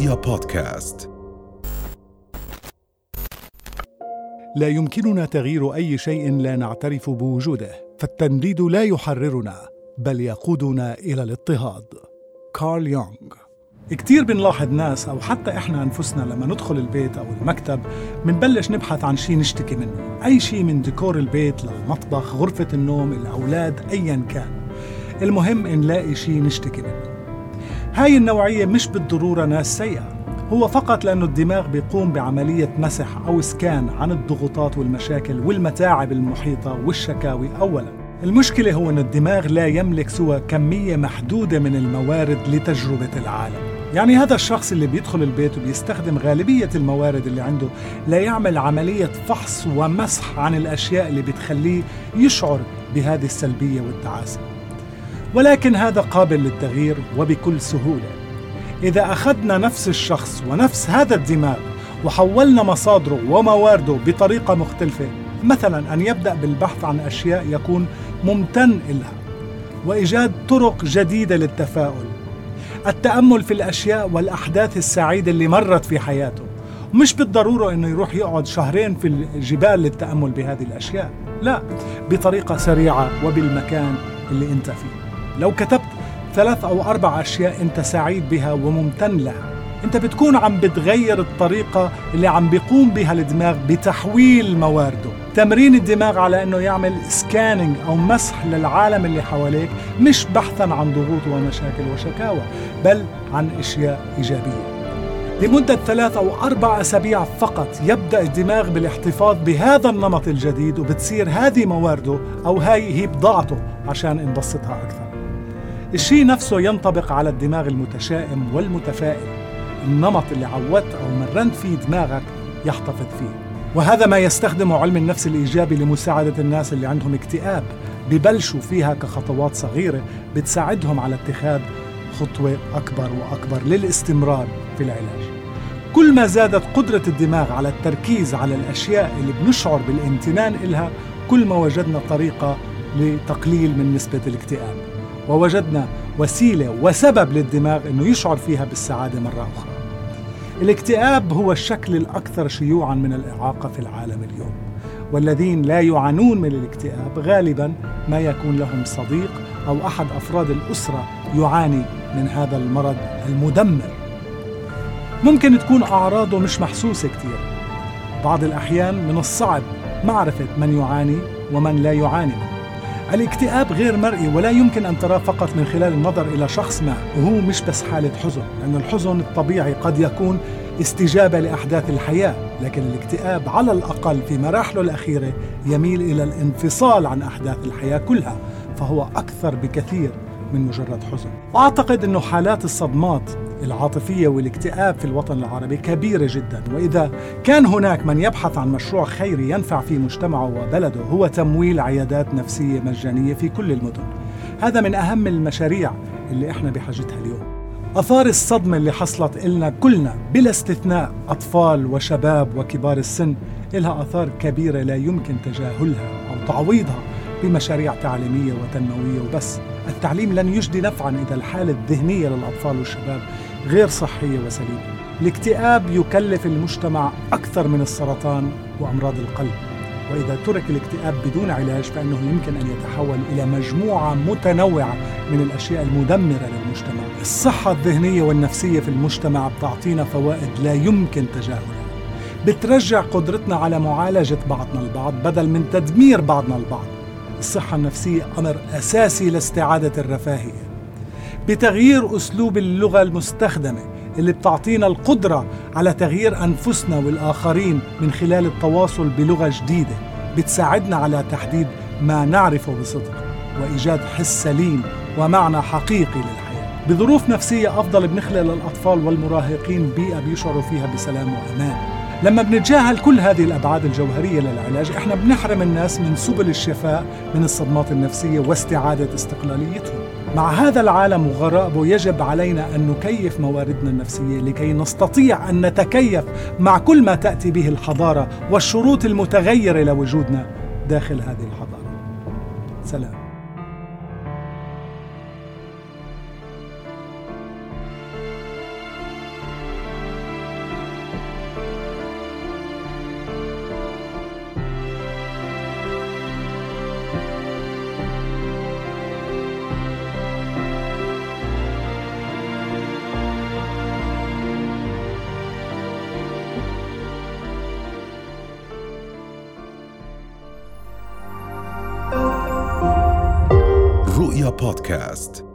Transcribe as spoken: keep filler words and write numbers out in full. رؤيا بودكاست. لا يمكننا تغيير أي شيء لا نعترف بوجوده، فالتنديد لا يحررنا بل يقودنا إلى الاضطهاد. كارل يونغ. كتير بنلاحظ ناس أو حتى إحنا أنفسنا لما ندخل البيت أو المكتب منبلش نبحث عن شيء نشتكي منه، أي شيء من ديكور البيت للمطبخ، غرفة النوم، الأولاد، أيا كان، المهم نلاقي شيء نشتكي منه. هاي النوعية مش بالضرورة ناس سيئة، هو فقط لأنه الدماغ بيقوم بعملية مسح أو سكان عن الضغوطات والمشاكل والمتاعب المحيطة والشكاوي أولاً. المشكلة هو أن الدماغ لا يملك سوى كمية محدودة من الموارد لتجربة العالم. يعني هذا الشخص اللي بيدخل البيت وبيستخدم غالبية الموارد اللي عنده لا يعمل عملية فحص ومسح عن الأشياء اللي بتخليه يشعر بهذه السلبية والتعاسة. ولكن هذا قابل للتغيير وبكل سهولة. إذا أخذنا نفس الشخص ونفس هذا الدماغ وحولنا مصادره وموارده بطريقة مختلفة، مثلاً أن يبدأ بالبحث عن أشياء يكون ممتن إلها وإيجاد طرق جديدة للتفاؤل، التأمل في الأشياء والأحداث السعيدة اللي مرت في حياته، مش بالضرورة أنه يروح يقعد شهرين في الجبال للتأمل بهذه الأشياء، لا، بطريقة سريعة وبالمكان اللي أنت فيه. لو كتبت ثلاث أو أربع أشياء أنت سعيد بها وممتن لها، أنت بتكون عم بتغير الطريقة اللي عم بيقوم بها الدماغ بتحويل موارده. تمرين الدماغ على أنه يعمل سكانينج أو مسح للعالم اللي حواليك، مش بحثاً عن ضغوط ومشاكل وشكاوى، بل عن أشياء إيجابية. لمدة ثلاث أو أربع أسابيع فقط يبدأ الدماغ بالاحتفاظ بهذا النمط الجديد، وبتصير هذه موارده أو هاي هي بضاعته عشان نبسطها أكثر. الشيء نفسه ينطبق على الدماغ المتشائم والمتفائل، النمط اللي عودت أو مرنت فيه دماغك يحتفظ فيه. وهذا ما يستخدمه علم النفس الإيجابي لمساعدة الناس اللي عندهم اكتئاب، ببلشوا فيها كخطوات صغيرة بتساعدهم على اتخاذ خطوة أكبر وأكبر للاستمرار في العلاج. كل ما زادت قدرة الدماغ على التركيز على الأشياء اللي بنشعر بالامتنان إلها، كل ما وجدنا طريقة لتقليل من نسبة الاكتئاب، ووجدنا وسيلة وسبب للدماغ أنه يشعر فيها بالسعادة مرة أخرى. الاكتئاب هو الشكل الأكثر شيوعاً من الإعاقة في العالم اليوم، والذين لا يعانون من الاكتئاب غالباً ما يكون لهم صديق أو أحد أفراد الأسرة يعاني من هذا المرض المدمر. ممكن تكون أعراضه مش محسوسة كتير، بعض الأحيان من الصعب معرفة من يعاني ومن لا يعاني منه. الاكتئاب غير مرئي ولا يمكن أن تراه فقط من خلال النظر إلى شخص ما، وهو مش بس حالة حزن، لأن الحزن الطبيعي قد يكون استجابة لأحداث الحياة، لكن الاكتئاب على الأقل في مراحله الأخيرة يميل إلى الانفصال عن أحداث الحياة كلها، فهو أكثر بكثير من مجرد حزن. أعتقد أن حالات الصدمات العاطفية والاكتئاب في الوطن العربي كبيرة جدا، وإذا كان هناك من يبحث عن مشروع خيري ينفع في مجتمعه وبلده، هو تمويل عيادات نفسية مجانية في كل المدن. هذا من أهم المشاريع اللي إحنا بحاجتها اليوم. أثار الصدمة اللي حصلت إلنا كلنا بلا استثناء، أطفال وشباب وكبار السن، إلها أثار كبيرة لا يمكن تجاهلها أو تعويضها بمشاريع تعليمية وتنموية وبس. التعليم لن يجدي نفعاً إذا الحالة الذهنية للأطفال والشباب غير صحية وسليمة. الاكتئاب يكلف المجتمع أكثر من السرطان وأمراض القلب، وإذا ترك الاكتئاب بدون علاج فإنه يمكن أن يتحول إلى مجموعة متنوعة من الأشياء المدمرة للمجتمع. الصحة الذهنية والنفسية في المجتمع بتعطينا فوائد لا يمكن تجاهلها، بترجع قدرتنا على معالجة بعضنا البعض بدل من تدمير بعضنا البعض. الصحة النفسية أمر أساسي لاستعادة الرفاهية، بتغيير أسلوب اللغة المستخدمة اللي بتعطينا القدرة على تغيير أنفسنا والآخرين من خلال التواصل بلغة جديدة بتساعدنا على تحديد ما نعرفه بصدق وإيجاد حس سليم ومعنى حقيقي للحياة. بظروف نفسية أفضل بنخلق للأطفال والمراهقين بيئة بيشعروا فيها بسلام وأمان. لما بنتجاهل كل هذه الأبعاد الجوهرية للعلاج، إحنا بنحرم الناس من سبل الشفاء من الصدمات النفسية واستعادة استقلاليتهم. مع هذا العالم وغرائبه يجب علينا أن نكيف مواردنا النفسية لكي نستطيع أن نتكيف مع كل ما تأتي به الحضارة والشروط المتغيرة لوجودنا داخل هذه الحضارة. سلام. رؤيا بودكاست.